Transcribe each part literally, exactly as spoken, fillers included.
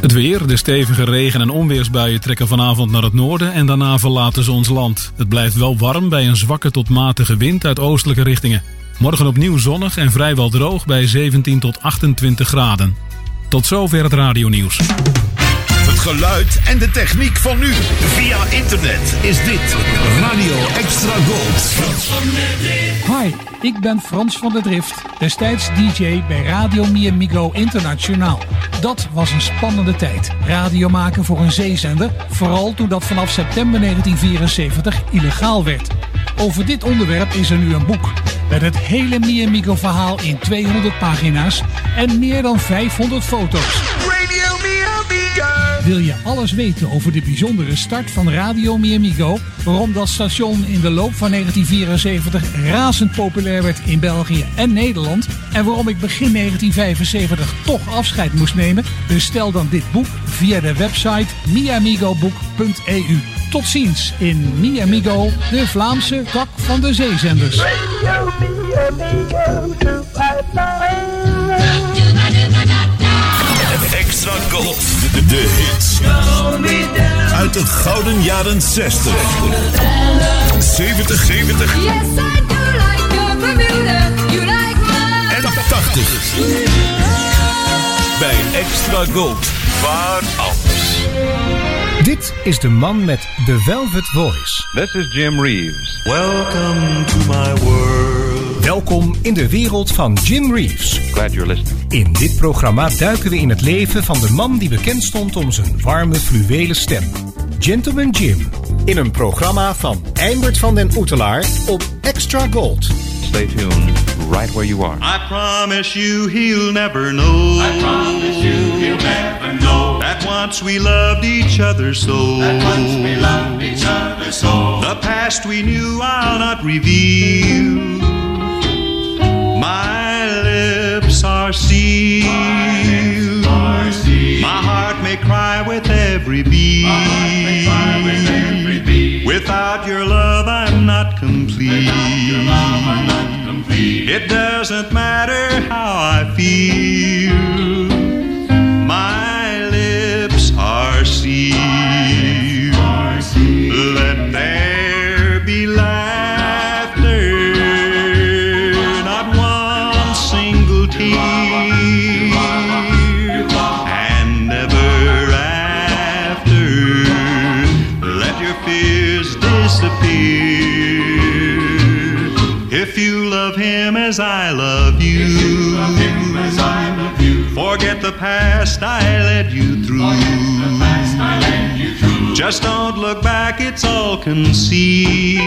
Het weer. De stevige regen- en onweersbuien trekken vanavond naar het noorden en daarna verlaten ze ons land. Het blijft wel warm bij een zwakke tot matige wind uit oostelijke richtingen. Morgen opnieuw zonnig en vrijwel droog bij zeventien tot achtentwintig graden. Tot zover het radionieuws. Het geluid en de techniek van nu. Via internet is dit Radio Extra Gold. Hi, ik ben Frans van der Drift, destijds D J bij Radio Mi Amigo Internationaal. Dat was een spannende tijd. Radio maken voor een zeezender, vooral toen dat vanaf september negentien vierenzeventig illegaal werd. Over dit onderwerp is er nu een boek. Met het hele Mi Amigo verhaal in tweehonderd pagina's en meer dan vijfhonderd foto's. Radio Mi Amigo! Wil je alles weten over de bijzondere start van Radio Mi Amigo? Waarom dat station in de loop van negentien vierenzeventig razend populair werd in België en Nederland? En waarom ik begin negentien vijfenzeventig toch afscheid moest nemen? Bestel dan dit boek via de website mi amigo boek punt e u. Tot ziens in Mi Amigo, de Vlaamse tak van de zeezenders. Radio Mi Amigo, Extra Gold, de, de hits. Uit de gouden jaren zestig. zeventig, zeventig. Yes, I do like your Bermuda. You like mine. En tachtig. Bij Extra Gold. Waar anders. Dit is de man met de Velvet Voice. This is Jim Reeves. Welcome to my world. Welkom in de wereld van Jim Reeves. Glad you're listening. In dit programma duiken we in het leven van de man die bekend stond om zijn warme fluwelen stem. Gentleman Jim. In een programma van Eimbert van den Oetelaar op Extra Gold. Stay tuned, right where you are. I promise you he'll never know. I promise you he'll never know. That once we loved each other so. That once we loved each other so. The past we knew I'll not reveal. My lips are sealed. My lips are sealed. My heart may cry with every beat. My heart may cry with every beat. Without your love I'm not complete. Without your love I'm not complete. It doesn't matter how I feel. My lips are sealed. Let there be laughter. Not one single tear. And ever after, let your fears disappear. If you love him as I love you, if you love him as I love you, forget the past I led you through. Forget the past I led you through. Just don't look back, it's all concealed.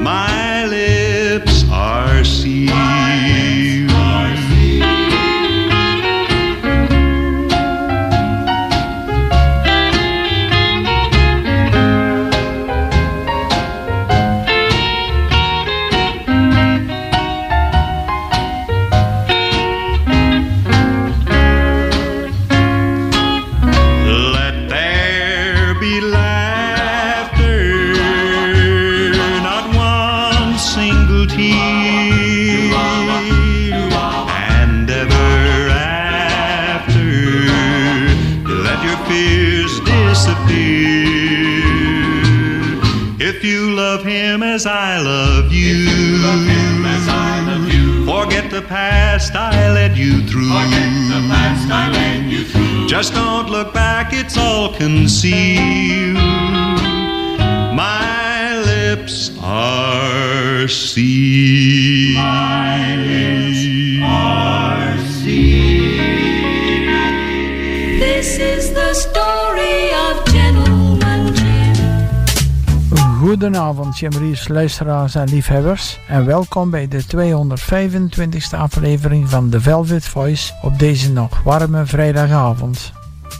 My lips are sealed. My lips are as I love you. If you love him as I love you. Forget the past I led you through. Forget the past I led you through. Just don't look back, it's all concealed. My lips are sealed. My lips are sealed. This is the story of Gentleman Jim. Goedenavond Jim Reeves, luisteraars en liefhebbers en welkom bij de tweehonderdvijfentwintigste aflevering van The Velvet Voice op deze nog warme vrijdagavond.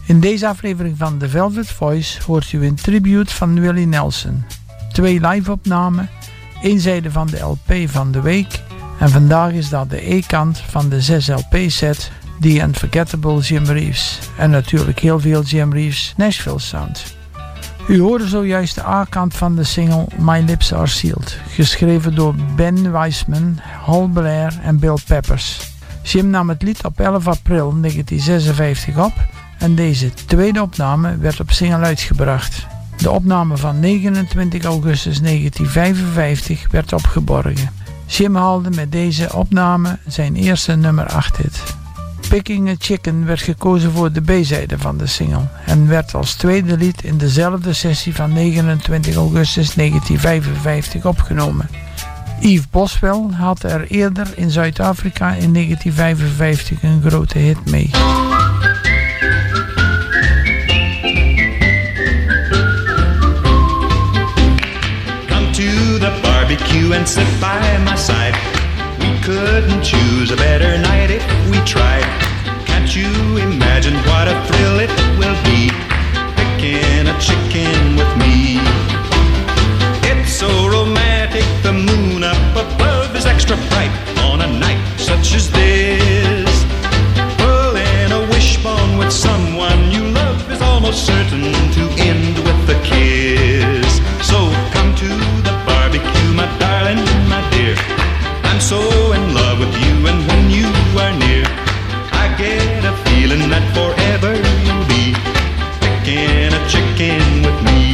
In deze aflevering van The Velvet Voice hoort u een tribute van Willie Nelson. Twee live opnamen, één zijde van de L P van de week en vandaag is dat de E-kant van de zes L P set The Unforgettable Jim Reeves en natuurlijk heel veel Jim Reeves Nashville Sound. U hoorde zojuist de A-kant van de single My Lips Are Sealed, geschreven door Ben Weisman, Hal Blair en Bill Peppers. Jim nam het lied op elf april negentien zesenvijftig op en deze tweede opname werd op single uitgebracht. De opname van negenentwintig augustus negentien vijfenvijftig werd opgeborgen. Jim haalde met deze opname zijn eerste nummer acht hit. Picking a Chicken werd gekozen voor de B-zijde van de single en werd als tweede lied in dezelfde sessie van negenentwintig augustus negentien vijfenvijftig opgenomen. Yves Boswell had er eerder in Zuid-Afrika in negentien vijfenvijftig een grote hit mee. Come to the barbecue and sit by my side. We couldn't choose a better night if we tried. Can't you imagine what a thrill it will be? Picking a chicken with me. It's so romantic, the moon up above is extra bright on a night such as this. Pulling a wishbone with someone you love is almost certain to end with a kiss. So come to the barbecue, my darling, my dear. I'm so in love with you, and when you are near, I get a feeling that forever you'll be picking a chicken with me.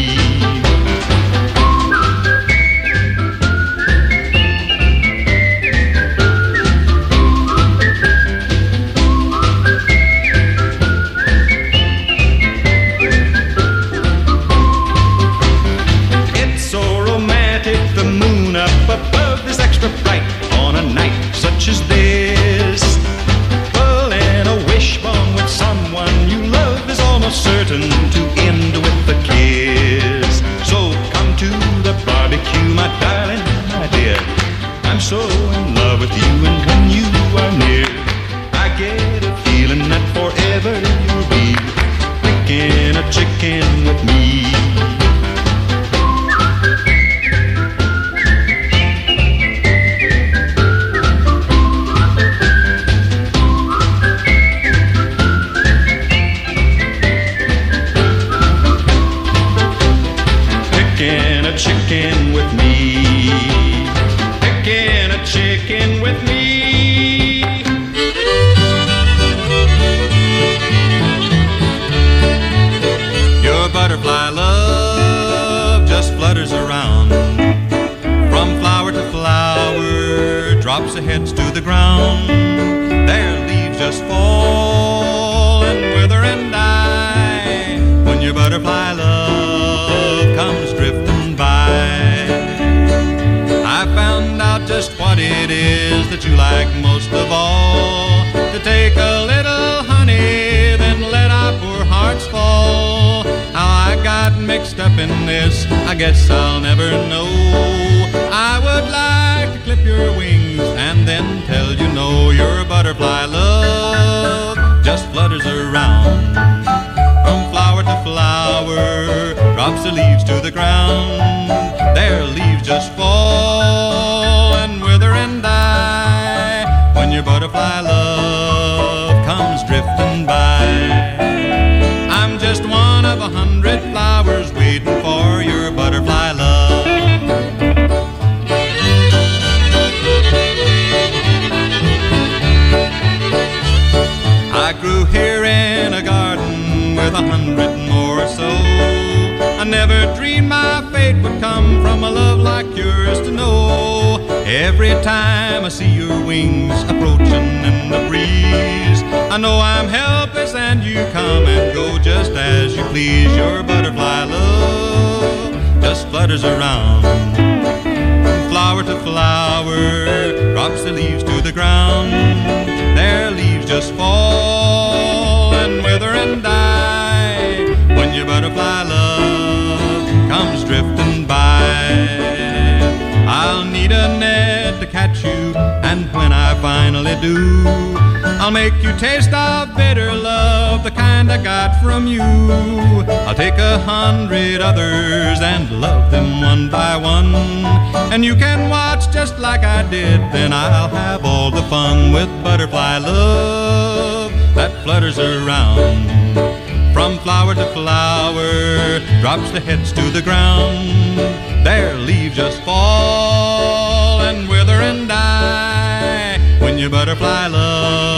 Butterfly love.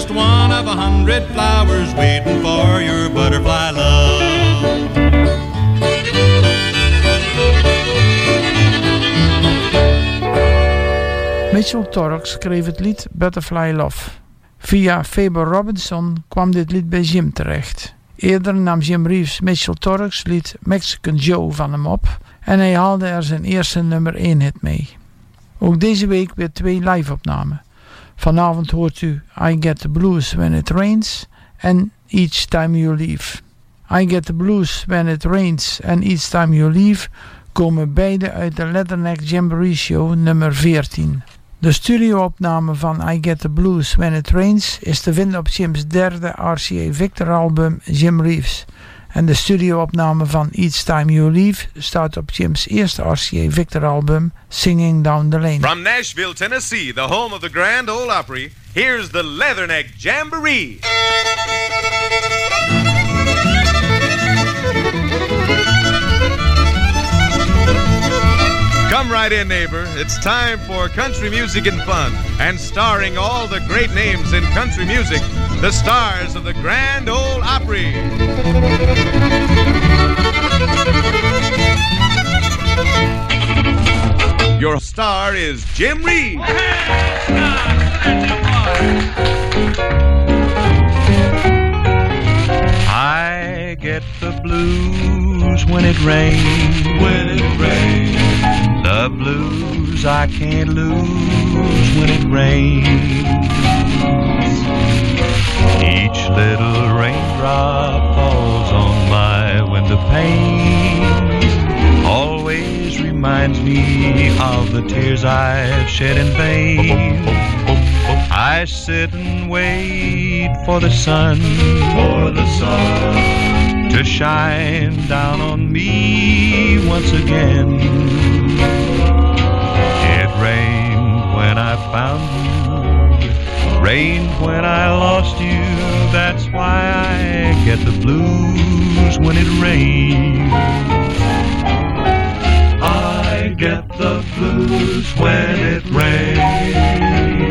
just one of a hundred flowers waiting for your butterfly love. Mitchell Torok schreef het lied Butterfly Love. Via Faber Robinson kwam dit lied bij Jim terecht. Eerder nam Jim Reeves Mitchell Torok's lied Mexican Joe van hem op en hij haalde er zijn eerste nummer één hit mee. Ook deze week weer twee live-opnamen. Vanavond hoort u I Get the Blues When It Rains en Each Time You Leave. I Get the Blues When It Rains en Each Time You Leave komen beide uit de Leatherneck Jamboree Show nummer veertien. De studioopname van I Get the Blues When It Rains is te vinden op Jim's derde R C A Victor album Jim Reeves. En de studioopname van Each Time You Leave staat op Jim's eerste R C A Victor album Singing Down the Lane. From Nashville, Tennessee, the home of the Grand Ole Opry, here's the Leatherneck Jamboree. Come right in, neighbor. It's time for country music and fun. And starring all the great names in country music, the stars of the Grand Ole Opry. Your star is Jim Reeves. I get the blues when it rains, when it rains. The blues I can't lose when it rains. Each little raindrop falls on my window pane. Always reminds me of the tears I've shed in vain. I sit and wait for the sun, for the sun to shine down on me once again. It rained when I found you, rained when I lost you. That's why I get the blues when it rains. I get the blues when it rains.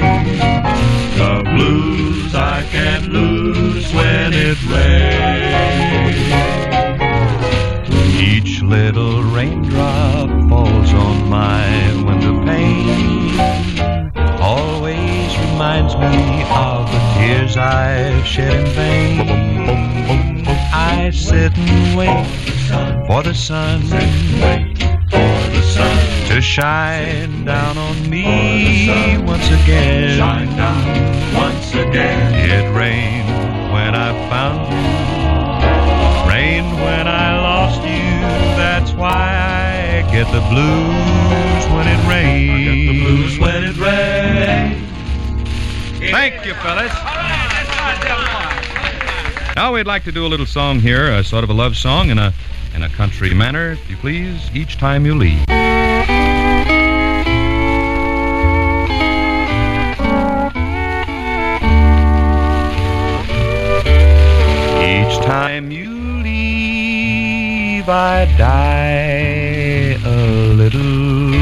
The blues I can't lose when it rains. Each little raindrop falls on my window pane. Always reminds me of the tears I've shed in vain. I sit and wait for the sun, for the sun to shine down on me once again. Shine down once again. It rained when I found you, rained when I lost you. That's why I get the blues when it rains. I get the blues when it rains. Thank you, fellas. All right, that's right, that's right. Now we'd like to do a little song here, a sort of a love song in a in a country manner, if you please. Each time you leave. Each time you I die a little.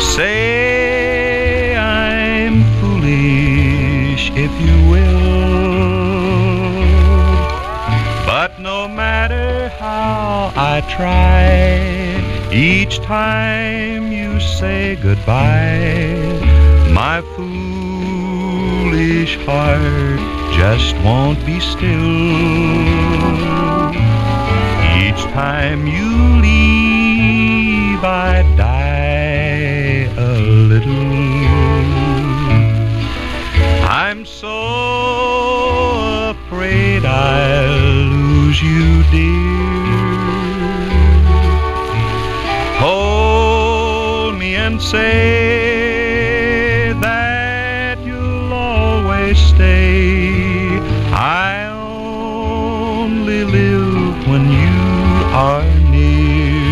Say I'm foolish if you will, but no matter how I try, each time you say goodbye, my foolish heart just won't be still. Each time you leave, I die a little. I'm so afraid I'll lose you, dear. Hold me and say that you'll always stay. I only live when you are near.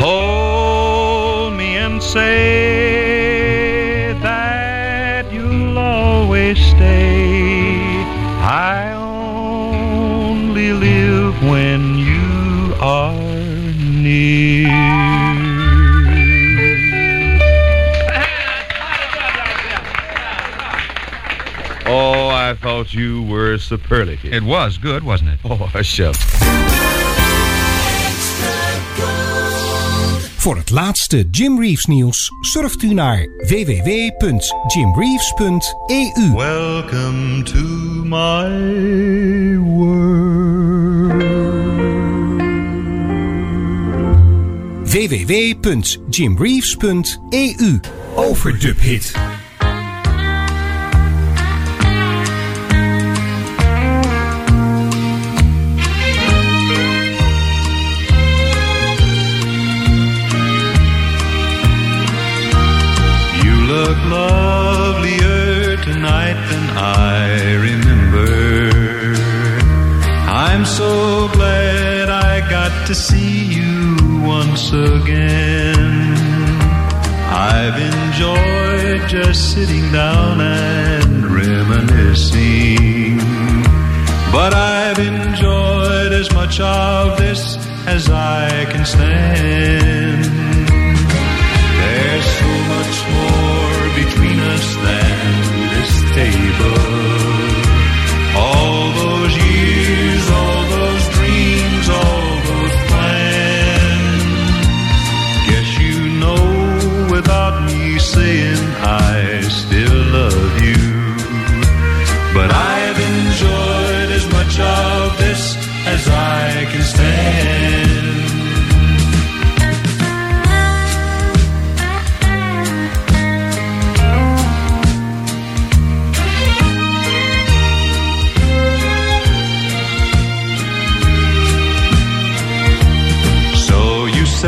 Hold me and say that you'll always stay. I near. Oh, I thought you were superlative. It was good, wasn't it? Oh, shucks. Voor het laatste Jim Reeves nieuws surft u naar w w w dot jim reeves dot e u. Welcome to my world. w w w dot jim reeves dot e u. Overdub hit. Look lovelier tonight than I remember. I'm so glad I got to see you once again. I've enjoyed just sitting down and reminiscing, but I've enjoyed as much of this as I can stand. There's so much more between us than this table. All those years, all those dreams, all those plans. Guess you know without me saying I still love you, but I've enjoyed as much of this as I can stand.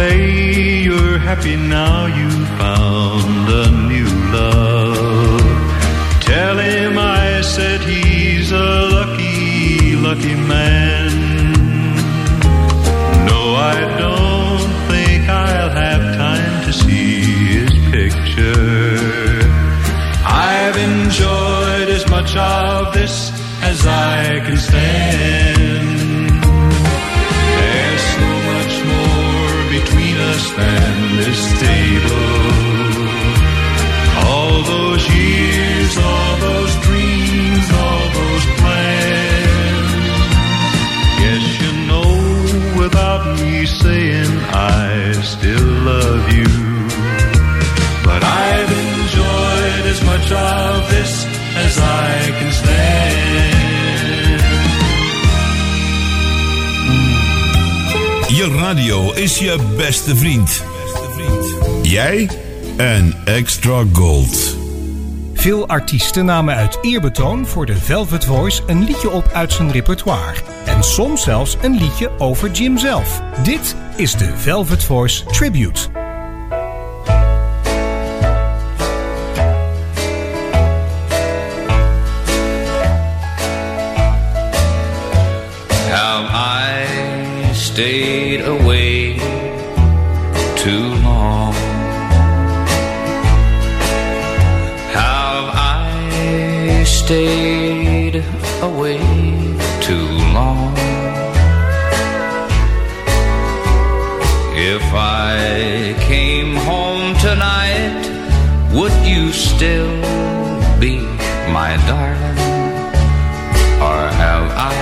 Say you're happy now you found a new love. Tell him I said he's a lucky, lucky man. No, I don't think I'll have time to see his picture. I've enjoyed as much of this as I can stand. Than this table. All those years, all those dreams, all those plans. Yes, you know without me saying I still love you, but I've enjoyed as much of this as I can stand. Je radio is je beste vriend. Jij en Extra Gold. Veel artiesten namen uit eerbetoon voor de Velvet Voice een liedje op uit zijn repertoire. En soms zelfs een liedje over Jim zelf. Dit is de Velvet Voice Tribute. Have I stayed away too long? Have I stayed away too long? If I came home tonight, would you still be my darling? Or have I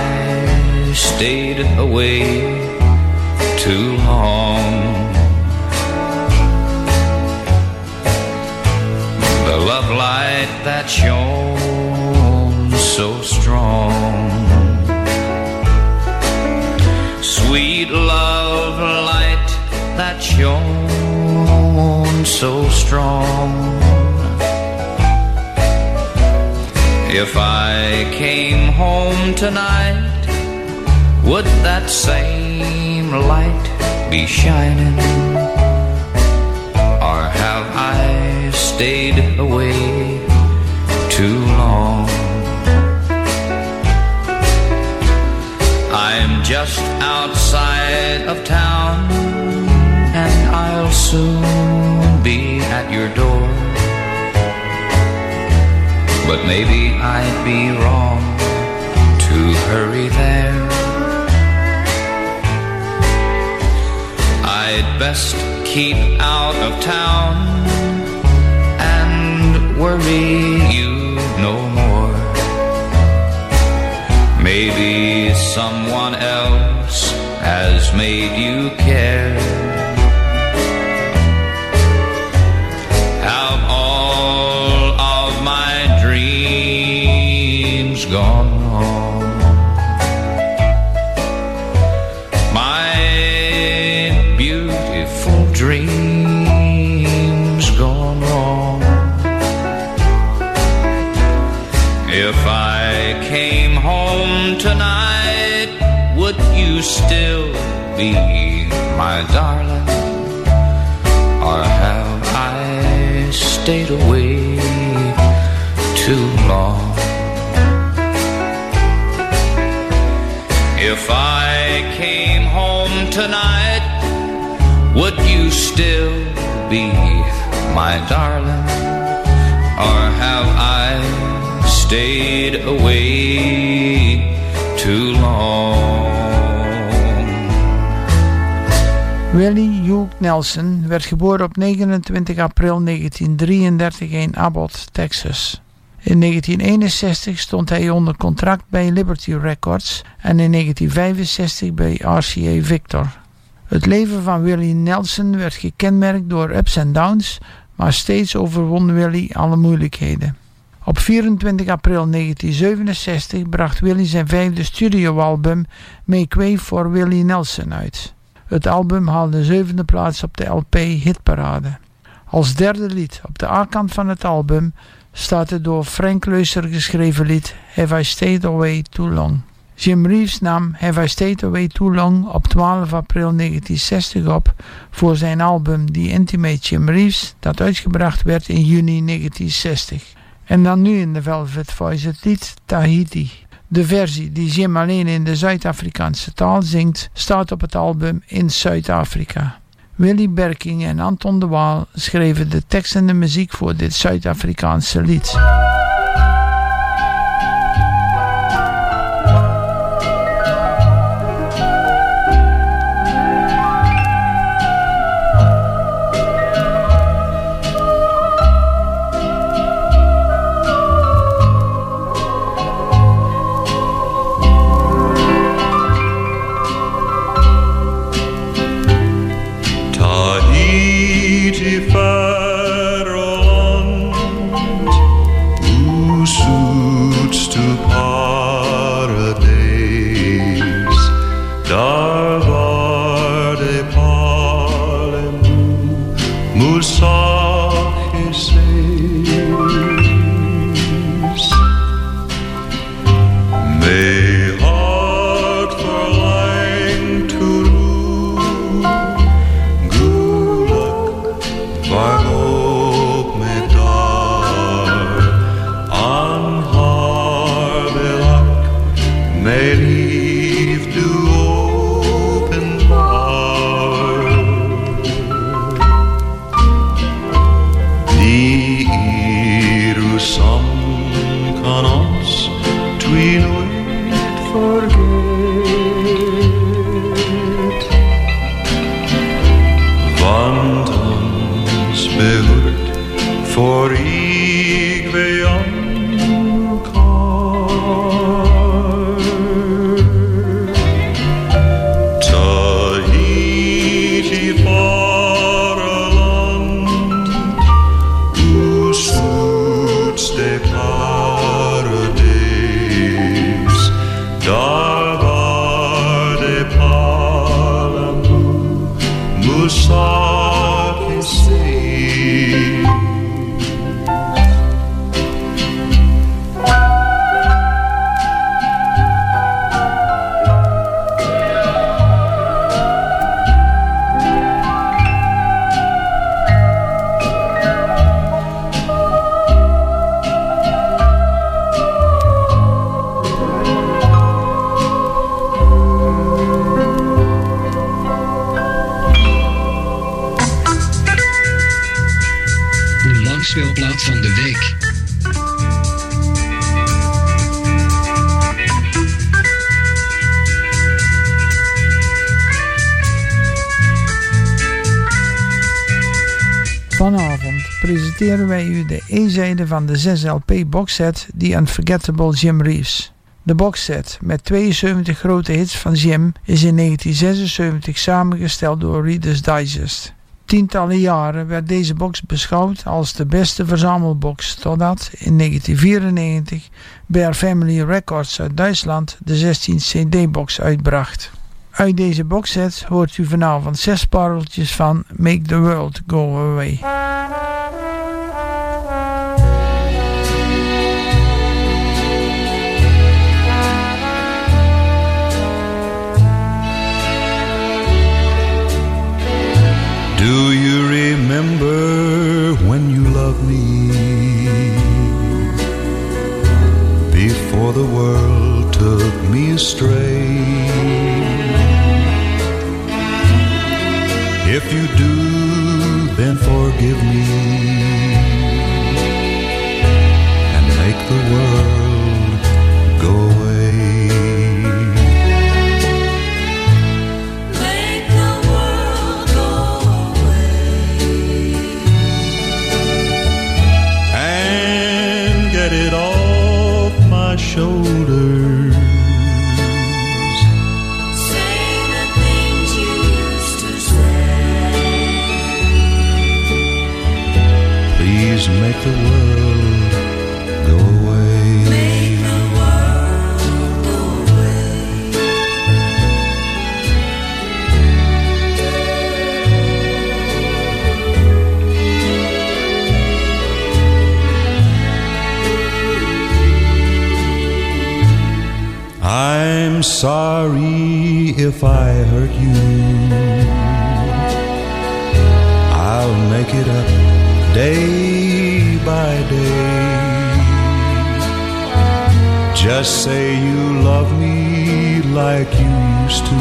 stayed away too long? The love light that shone so strong, sweet love light that shone so strong. If I came home tonight, would that same light be shining? Or have I stayed away too long? I'm just outside of town, and I'll soon be at your door. But maybe I'd be wrong to hurry there. I I'd best keep out of town and worry you no more. Maybe someone else has made you care. Have all of my dreams gone wrong. Dreams gone wrong. If I came home tonight, would you still be my darling? Or have I stayed away too long? If I came home tonight, would you still be my darling, or have I stayed away too long? Willie Hugh Nelson werd geboren op negenentwintig april negentien drieëndertig in Abbott, Texas. In negentien eenenzestig stond hij onder contract bij Liberty Records en in negentien vijfenzestig bij R C A Victor. Het leven van Willie Nelson werd gekenmerkt door ups en downs, maar steeds overwon Willie alle moeilijkheden. Op vierentwintig april negentien zevenenzestig bracht Willie zijn vijfde studioalbum Make Way for Willie Nelson uit. Het album haalde zevende plaats op de L P Hitparade. Als derde lied op de A-kant van het album staat het door Frank Leuser geschreven lied Have I Stayed Away Too Long. Jim Reeves nam Have I Stayed Away Too Long op twaalf april negentien zestig op voor zijn album The Intimate Jim Reeves, dat uitgebracht werd in juni negentien zestig. En dan nu in de Velvet Voice het lied Tahiti. De versie die Jim alleen in de Zuid-Afrikaanse taal zingt, staat op het album In Zuid-Afrika. Willy Berking en Anton de Waal schreven de tekst en de muziek voor dit Zuid-Afrikaanse lied. presenteren wij u de E-zijde van de zes L P boxset The Unforgettable Jim Reeves. De boxset met tweeënzeventig grote hits van Jim is in negentien zesenzeventig samengesteld door Reader's Digest. Tientallen jaren werd deze box beschouwd als de beste verzamelbox, totdat in negentien vierennegentig Bear Family Records uit Duitsland de zestien C D-box uitbracht. Uit deze boxset hoort u vanavond zes pareltjes van Make the World Go Away. Do you remember when you loved me? Before the world took me astray. If you do, then forgive me and make the world go away. Make the world go away and get it off my shoulders. Make the world go away. Make the world go away. I'm sorry if I hurt you. I'll make it up day by day. Just say you love me like you used to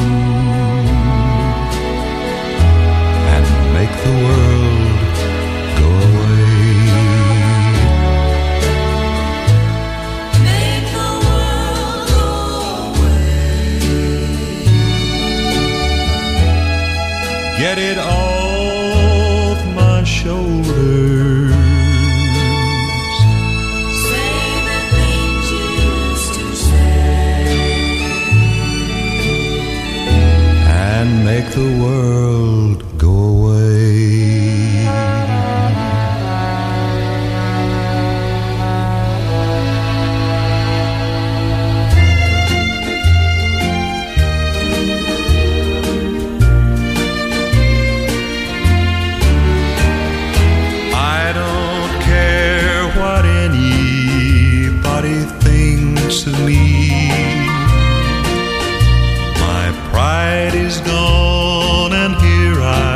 and make the world go away. Make the world go away. Get it off my shoulders. Make the world go away. I don't care what anybody thinks of me. My pride is gone. Here I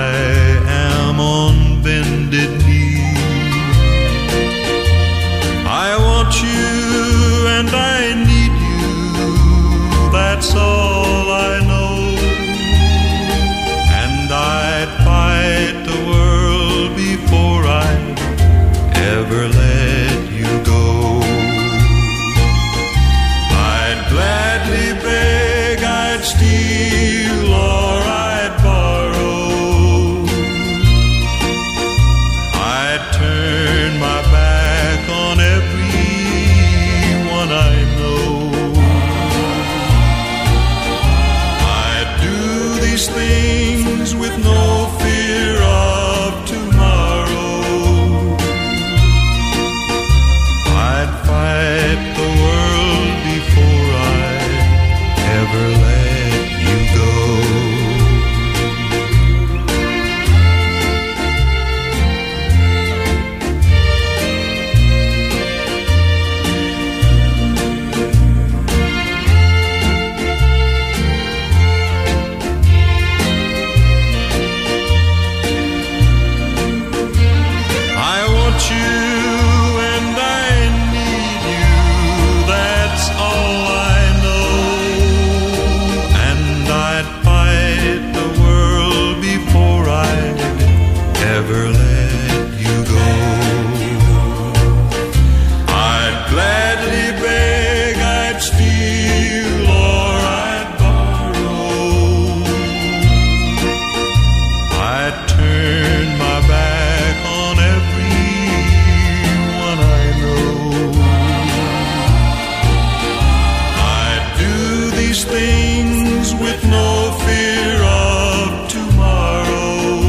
things with no fear of tomorrow.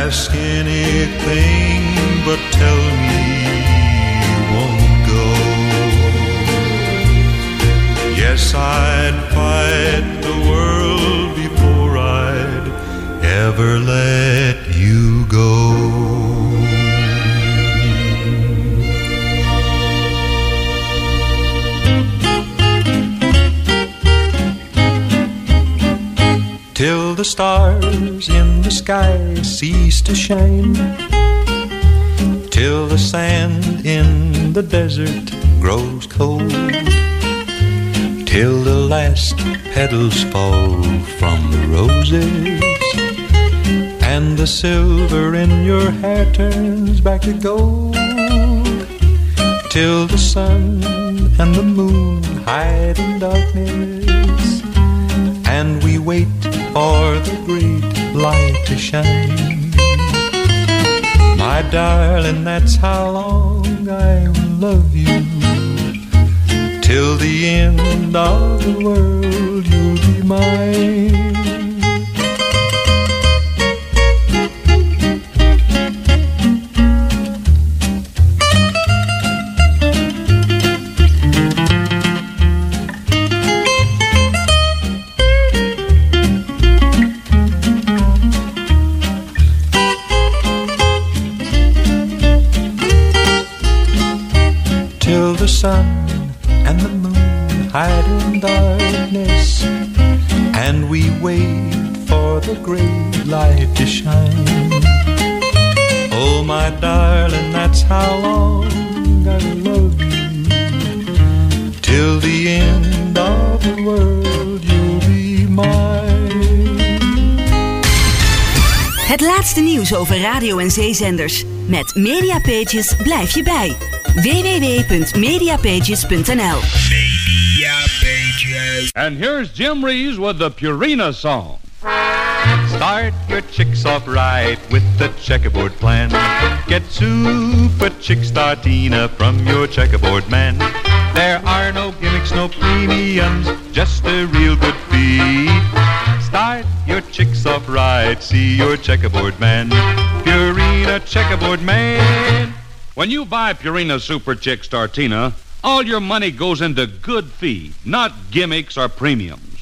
Ask anything, but tell me you won't go. Yes, I'd fight the world before I'd ever let you go. Till the stars in the sky cease to shine, till the sand in the desert grows cold, till the last petals fall from the roses, and the silver in your hair turns back to gold, till the sun and the moon hide in darkness, and we wait for the great light to shine. My darling, that's how long I will love you. Till the end of the world you'll be mine. Sun and the moon hide in darkness, and we wait for the great light to shine. Oh, my darling, that's how long I love you. Till the end of the world you'll be mine. Het laatste nieuws over radio- en zeezenders. Met Mediapages blijf je bij. w w w dot mediapages dot n l Mediapages. And here's Jim Reeves with the Purina song. Start your chicks off right with the checkerboard plan. Get Super Chick Startina from your checkerboard man. There are no gimmicks, no premiums, just a real good feed. Start your chicks off right, see your checkerboard man. Purina checkerboard man. When you buy Purina Super Chick Startina, all your money goes into good feed, not gimmicks or premiums.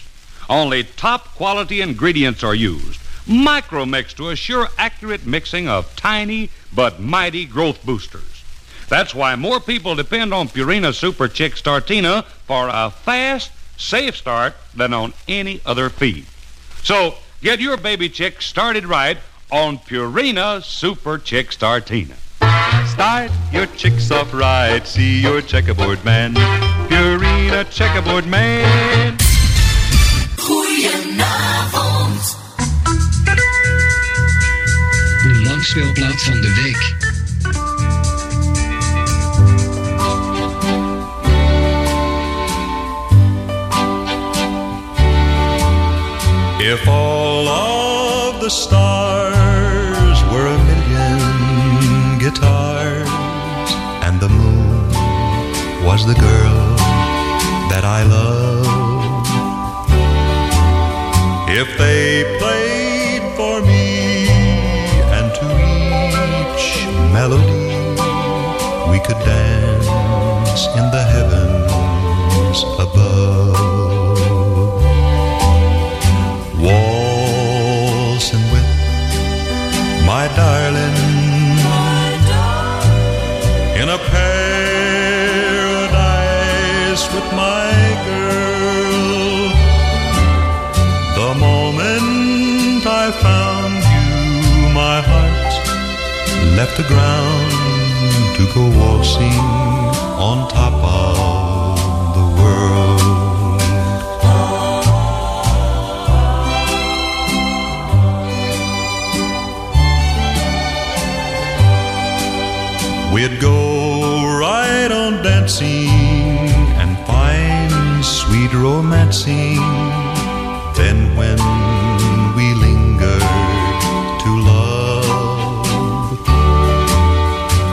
Only top quality ingredients are used. Micromix to assure accurate mixing of tiny but mighty growth boosters. That's why more people depend on Purina Super Chick Startina for a fast, safe start than on any other feed. So get your baby chick started right on Purina Super Chick Startina. Start your chicks off right, see your checkerboard man. Purina checkerboard man. Goedenavond. De langspeelplaat van de week. If all of the stars were a million guitars, the moon was the girl that I loved. If they played for me and to each melody we could dance in the heavens above, waltzing with my darling in a paradise with my girl. The moment I found you, my heart left the ground to go waltzing on top of the world. We'd go on dancing and find sweet romancing. Then when we linger to love,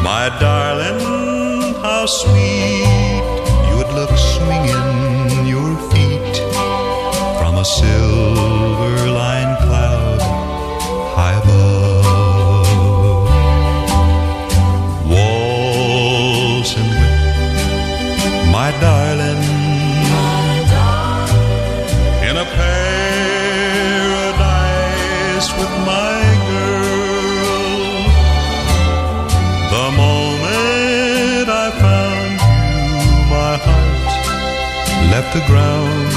my darling, how sweet you would love swinging your feet from a silver-lined cloud high above. Waltz and whip, my darling, my darling, in a paradise with my girl. The moment I found you, my heart left the ground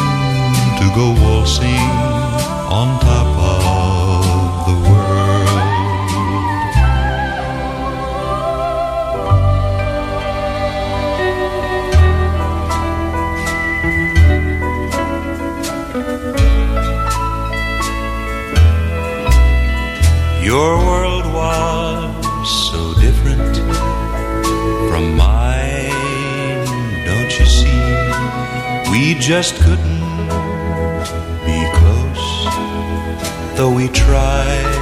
to go waltzing on top of the world. Your world was so different from mine, don't you see? We just couldn't, though we tried.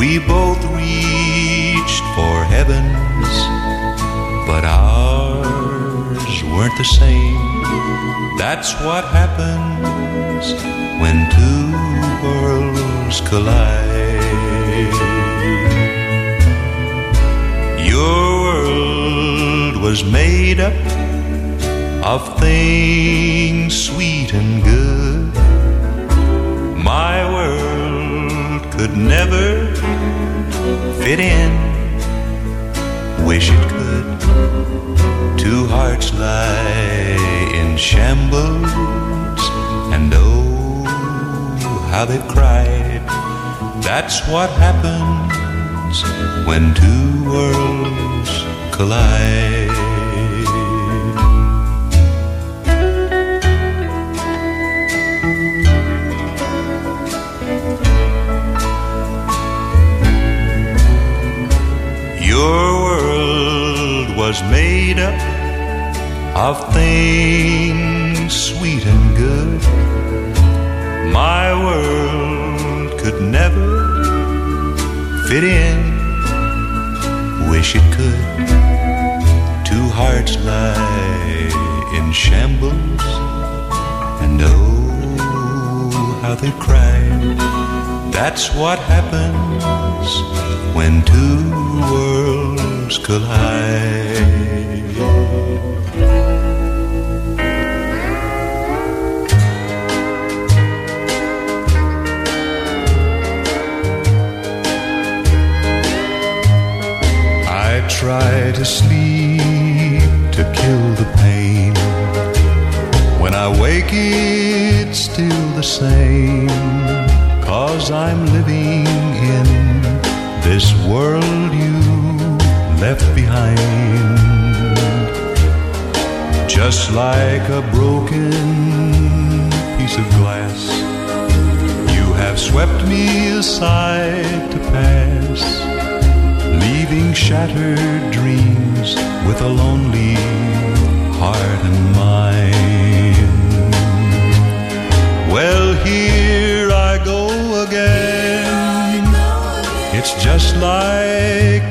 We both reached for heavens, but ours weren't the same. That's what happens when two worlds collide. Your world was made up of things sweet and good. My world could never fit in. Wish it could. Two hearts lie in shambles, and oh, how they cried. That's what happens when two worlds collide. Your world was made up of things sweet and good. My world could never fit in. Wish it could. Two hearts lie in shambles, and oh, how they cried. That's what happens when two worlds collide. I try to sleep to kill the pain. When I wake it's still the same, 'cause I'm living in this world you left behind. Just like a broken piece of glass, you have swept me aside to pass, leaving shattered dreams with a lonely heart and mind. Well, here I go again. It's just like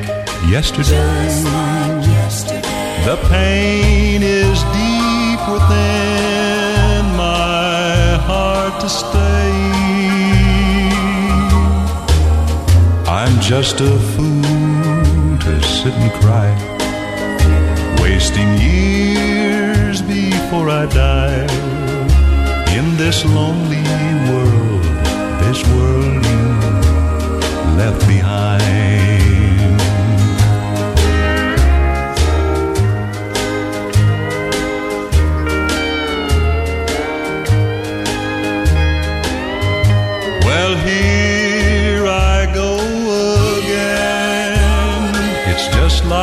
yesterday. Like yesterday, the pain is deep within my heart to stay. I'm just a fool to sit and cry, wasting years before I die. In this lonely world, this world you left behind.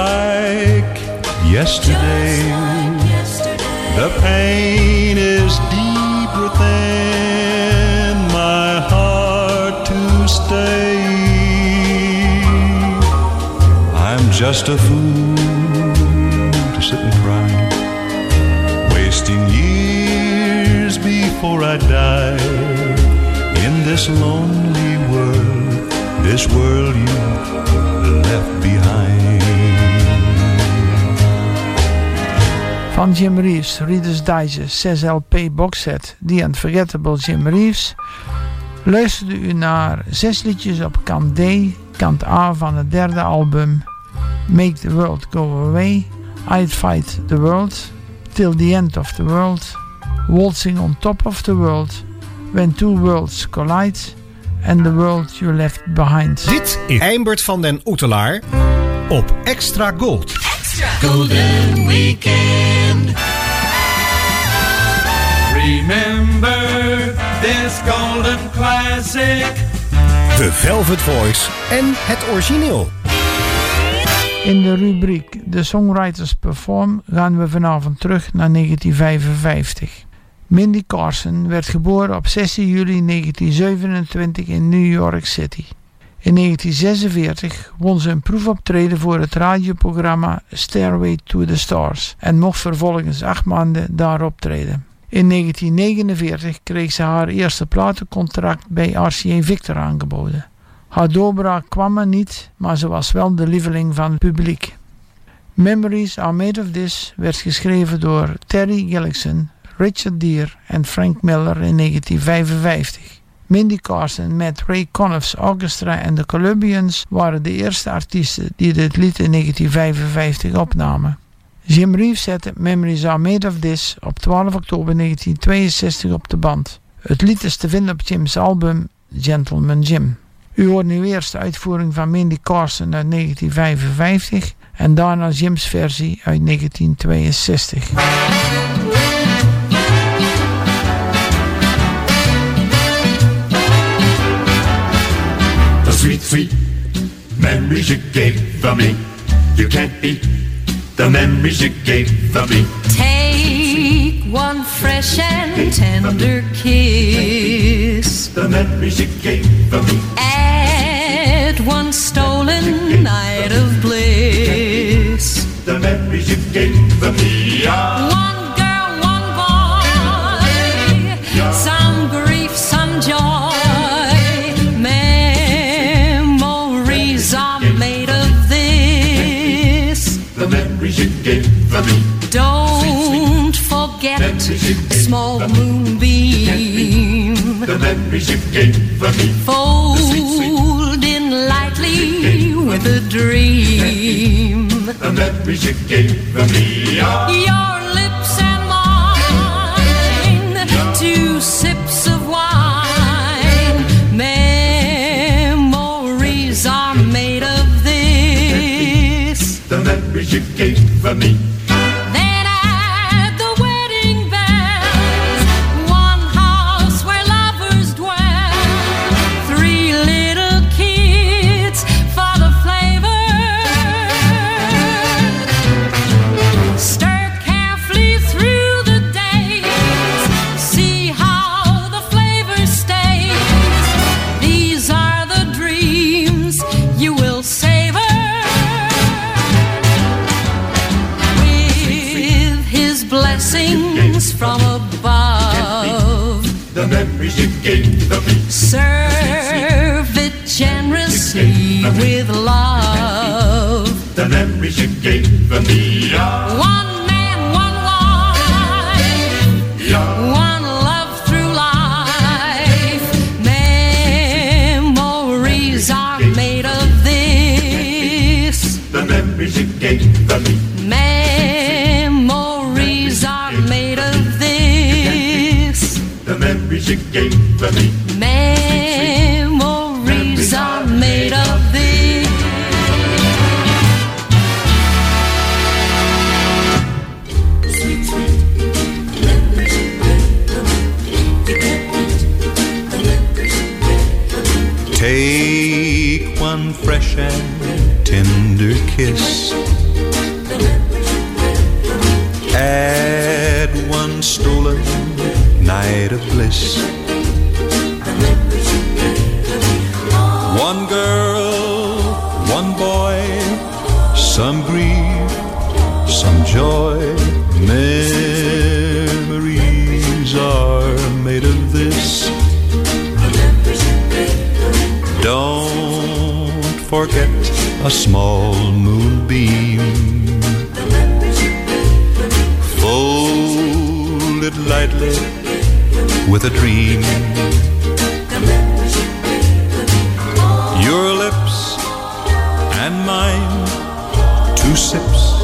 Like yesterday, like yesterday, the pain is deep within my heart to stay. I'm just a fool to sit and cry, wasting years before I die. In this lonely world, this world you left behind. Van Jim Reeves, Reader's Digest, zes L P boxset The Unforgettable Jim Reeves, luisterde u naar zes liedjes op kant D, kant A van het derde album Make the World Go Away, I'd Fight the World, Till the End of the World, Waltzing on Top of the World, When Two Worlds Collide and the World You Left Behind. Dit is Eimbert van den Oetelaar op Extra Gold. Extra Golden Weekend. Remember this golden classic. The Velvet Voice en het origineel. In de rubriek The Songwriters Perform gaan we vanavond terug naar negentien vijfenvijftig. Mindy Carson werd geboren op zestien juli negentien zevenentwintig in New York City. In negentien zesenveertig won ze een proefoptreden voor het radioprogramma Stairway to the Stars en mocht vervolgens acht maanden daar optreden. In negentien negenenveertig kreeg ze haar eerste platencontract bij R C A Victor aangeboden. Haar doorbraak kwam er niet, maar ze was wel de lieveling van het publiek. Memories Are Made of This werd geschreven door Terry Gillickson, Richard Dear en Frank Miller in negentien vijfenvijftig. Mindy Carson met Ray Conniff's Orchestra en de Columbians waren de eerste artiesten die dit lied in negentien vijfenvijftig opnamen. Jim Reeves zette Memories Are Made of This op twaalf oktober negentien tweeënzestig op de band. Het lied is te vinden op Jim's album Gentleman Jim. U hoort nu eerst de uitvoering van Mindy Carson uit negentien vijfenvijftig en daarna Jim's versie uit negentien tweeënzestig. Sweet, sweet memories you gave of me. You can't beat the memories you gave of me. Take one fresh and tender kiss. The memories you gave of me. Add one stolen night of bliss. The memories you gave of me. One girl, one boy. Some grief, some joy. Don't forget a small moonbeam. The memories you gave me. Fold in lightly with a dream. The memories you gave me. Your lips and mine, two sips of wine. Memories are made of this. The memories you gave me. From above, the memories you gave me. Serve it generously with love. The memories you gave me. One man, one wife, one love through life. Memories are made of this. The memories you gave me. You gave me. Memories are made of thee. Sweet, sweet memories you gave me. You can't beat the memories you gave me. Take one fresh and tender kiss. Add one stolen night of bliss. One girl, one boy, some grief, some joy. Memories are made of this. Don't forget a small moonbeam. with a dream. Your lips and mine, two sips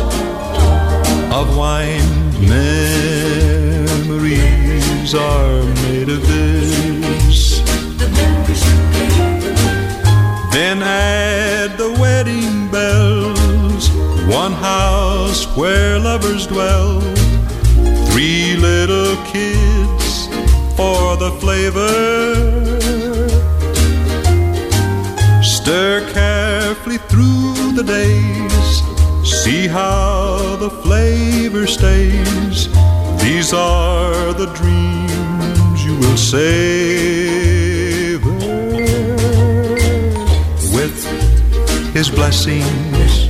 of wine. Memories are made of this. Then add the wedding bells, one house where lovers dwell, three little kids for the flavor. Stir carefully through the days, see how the flavor stays. These are the dreams you will savor with his blessings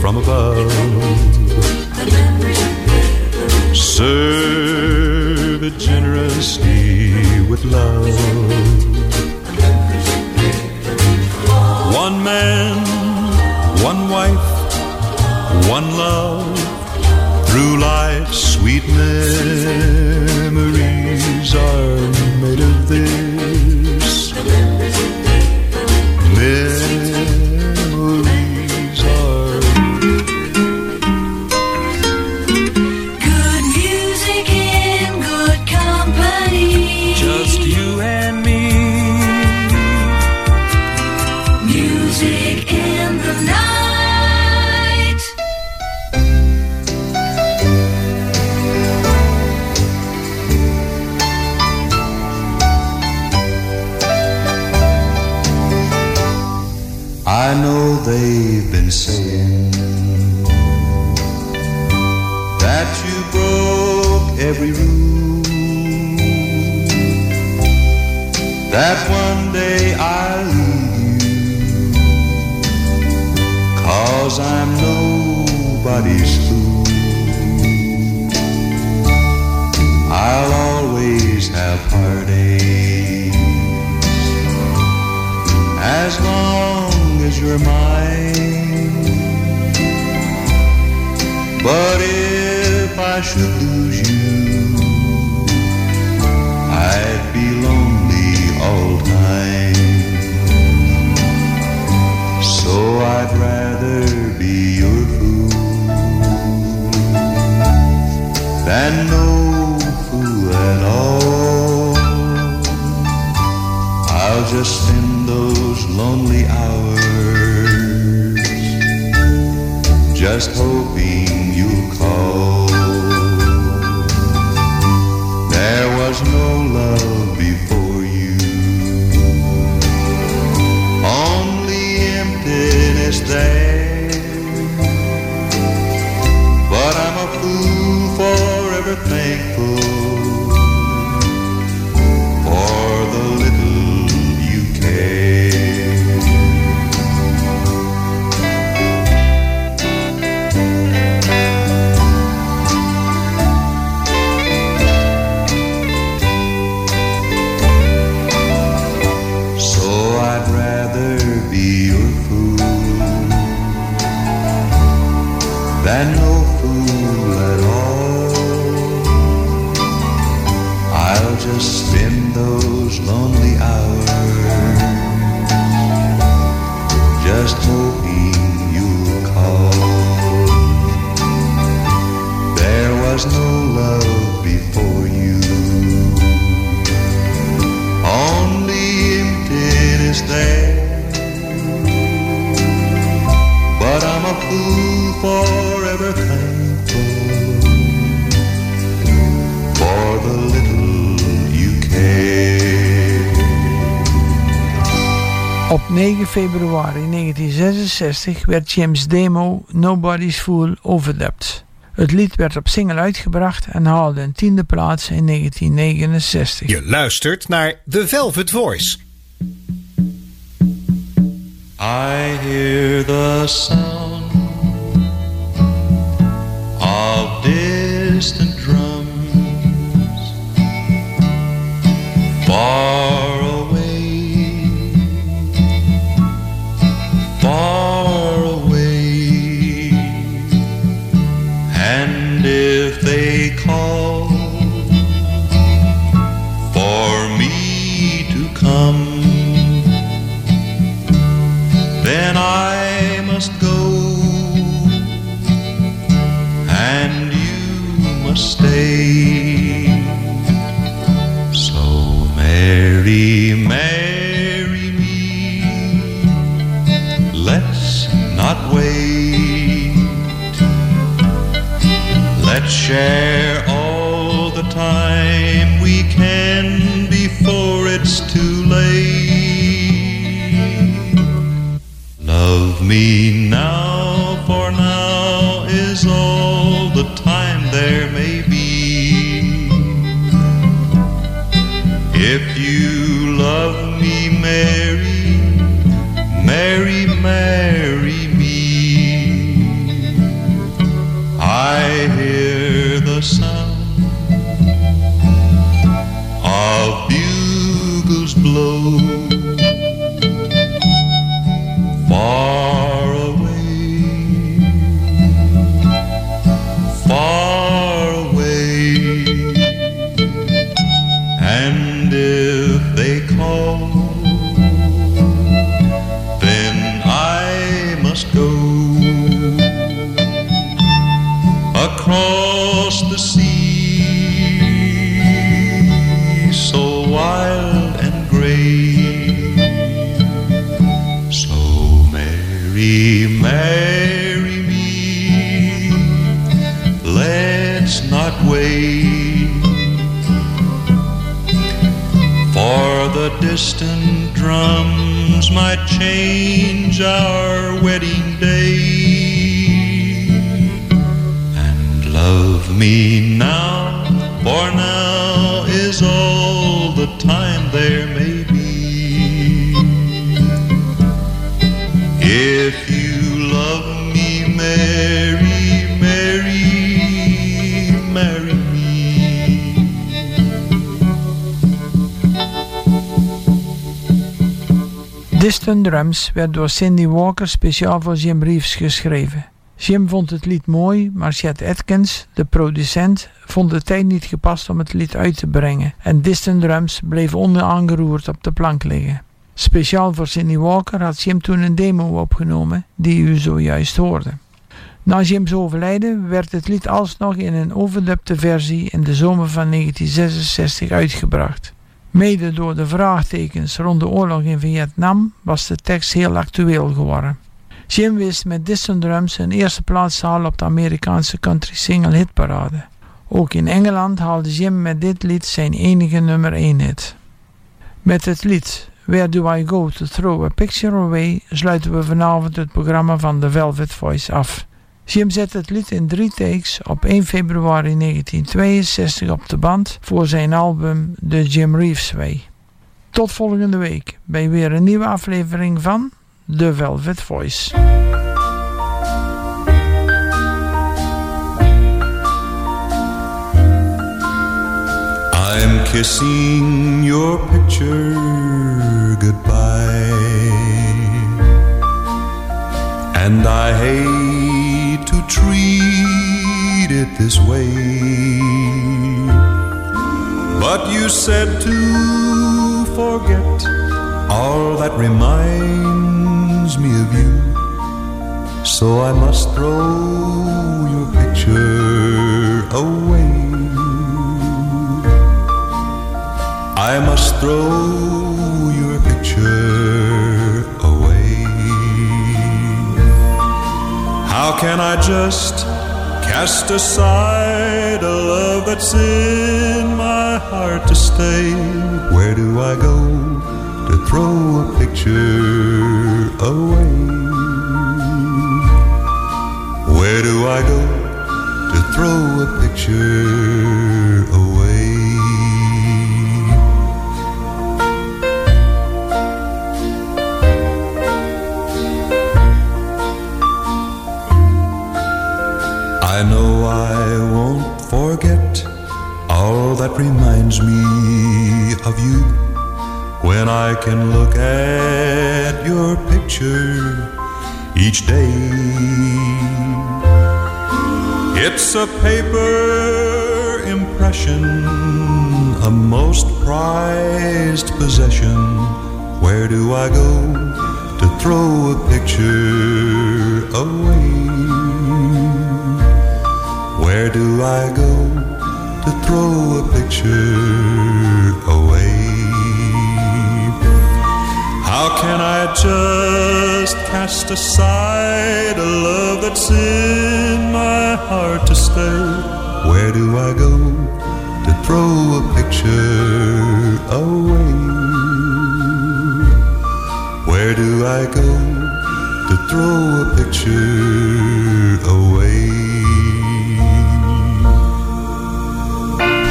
from above. Serve it generously with love. One man, one wife, one love. Through life's sweet memories are made of this. Memories are. Good music in good company. Just you and me. Music in the night. I know they've been saying that you broke every rule, that one day I'll leave you, 'cause I'm nobody's fool. I'll always have heartaches as long is your mind, but if I should lose you, I'd be lonely all time. So I'd rather be your fool than no fool at all. I'll just spend those lonely hours just hoping you'll call. There was no love before you, only emptiness there. But I'm a fool forever thankful for the little you care. And no fool at all. I'll just spend those lonely hours just hoping you'll call. There was no love before you, only emptiness there. But I'm a fool forever thankful for the little you care. Op negen februari negentien zesenzestig werd Jim's demo Nobody's Fool overdubbed. Het lied werd op single uitgebracht en haalde een tiende plaats in negentien negenenzestig. Je luistert naar The Velvet Voice. I hear the sound of distant drums far away, far away, and if they call for away. So Mary, marry me, let's not wait. Let's share all the time we can before it's too late. Love me now, for now is all the time there may be. If you love me, Mary, Mary, marry me. I hear the sound of bugles blow far away, far away. And if they call, then I must go across the sea, so wild and gray. So Mary, marry me, let's not wait for the distant drums might change our wedding day. And love me now, for now is all the time there may be. If you love me, Mary, Mary, marry me. Distant Drums werd door Cindy Walker speciaal voor Jim Reeves geschreven. Jim vond het lied mooi, maar Chet Atkins, de producent, vond de tijd niet gepast om het lied uit te brengen en Distant Drums bleef onaangeroerd op de plank liggen. Speciaal voor Cindy Walker had Jim toen een demo opgenomen die u zojuist hoorde. Na Jim's overlijden werd het lied alsnog in een overdubte versie in de zomer van negentien zesenzestig uitgebracht. Mede door de vraagtekens rond de oorlog in Vietnam was de tekst heel actueel geworden. Jim wist met Distant Drums een eerste plaats te halen op de Amerikaanse country single hitparade. Ook in Engeland haalde Jim met dit lied zijn enige nummer één hit. Met het lied Where Do I Go To Throw A Picture Away sluiten we vanavond het programma van The Velvet Voice af. Jim zette het lied in drie takes op één februari negentien tweeënzestig op de band voor zijn album The Jim Reeves Way. Tot volgende week bij weer een nieuwe aflevering van The Velvet Voice. I'm kissing your picture goodbye, and I hate to treat it this way, but you said to forget all that reminds me of you, so I must throw your picture away. I must throw your picture away. How can I just cast aside a love that's in my heart to stay? Where do I go to throw a picture away? Where do I go to throw a picture away? I know I won't forget all that reminds me of you. When I can look at your picture each day, it's a paper impression, a most prized possession. Where do I go to throw a picture away? Where do I go to throw a picture away. How can I just cast aside a love that's in my heart to stay? Where do I go to throw a picture away? Where do I go to throw a picture away?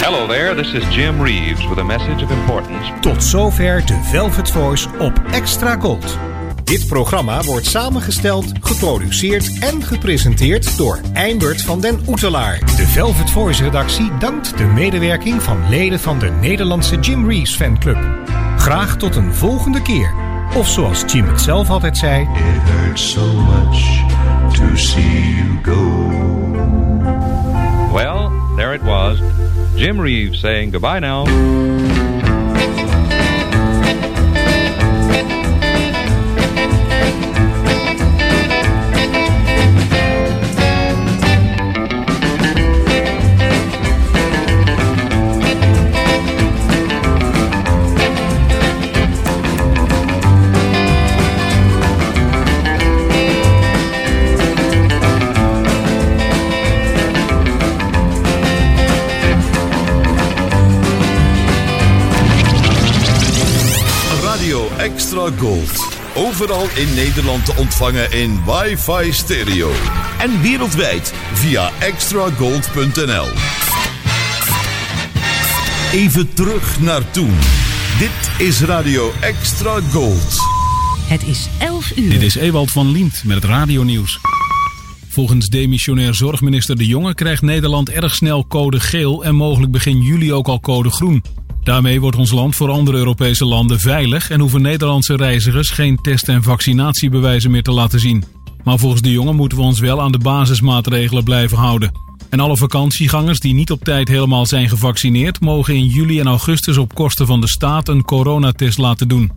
Hello there, this is Jim Reeves with a message of importance. Tot zover de Velvet Voice op Extra Gold. Dit programma wordt samengesteld, geproduceerd en gepresenteerd door Eimbert van den Oetelaar. De Velvet Voice redactie dankt de medewerking van leden van de Nederlandse Jim Reeves fanclub. Graag tot een volgende keer. Of zoals Jim het zelf altijd zei... It hurts so much to see you go. Well, there it was. Jim Reeves saying goodbye now. Extra Gold. Overal in Nederland te ontvangen in wifi stereo. En wereldwijd via extra gold punt n l. Even terug naar toen. Dit is Radio Extra Gold. Het is elf uur. Dit is Ewald van Lint met het radionieuws. Volgens demissionair zorgminister De Jonge krijgt Nederland erg snel code geel... en mogelijk begin juli ook al code groen. Daarmee wordt ons land voor andere Europese landen veilig... en hoeven Nederlandse reizigers geen test- en vaccinatiebewijzen meer te laten zien. Maar volgens De Jonge moeten we ons wel aan de basismaatregelen blijven houden. En alle vakantiegangers die niet op tijd helemaal zijn gevaccineerd... mogen in juli en augustus op kosten van de staat een coronatest laten doen.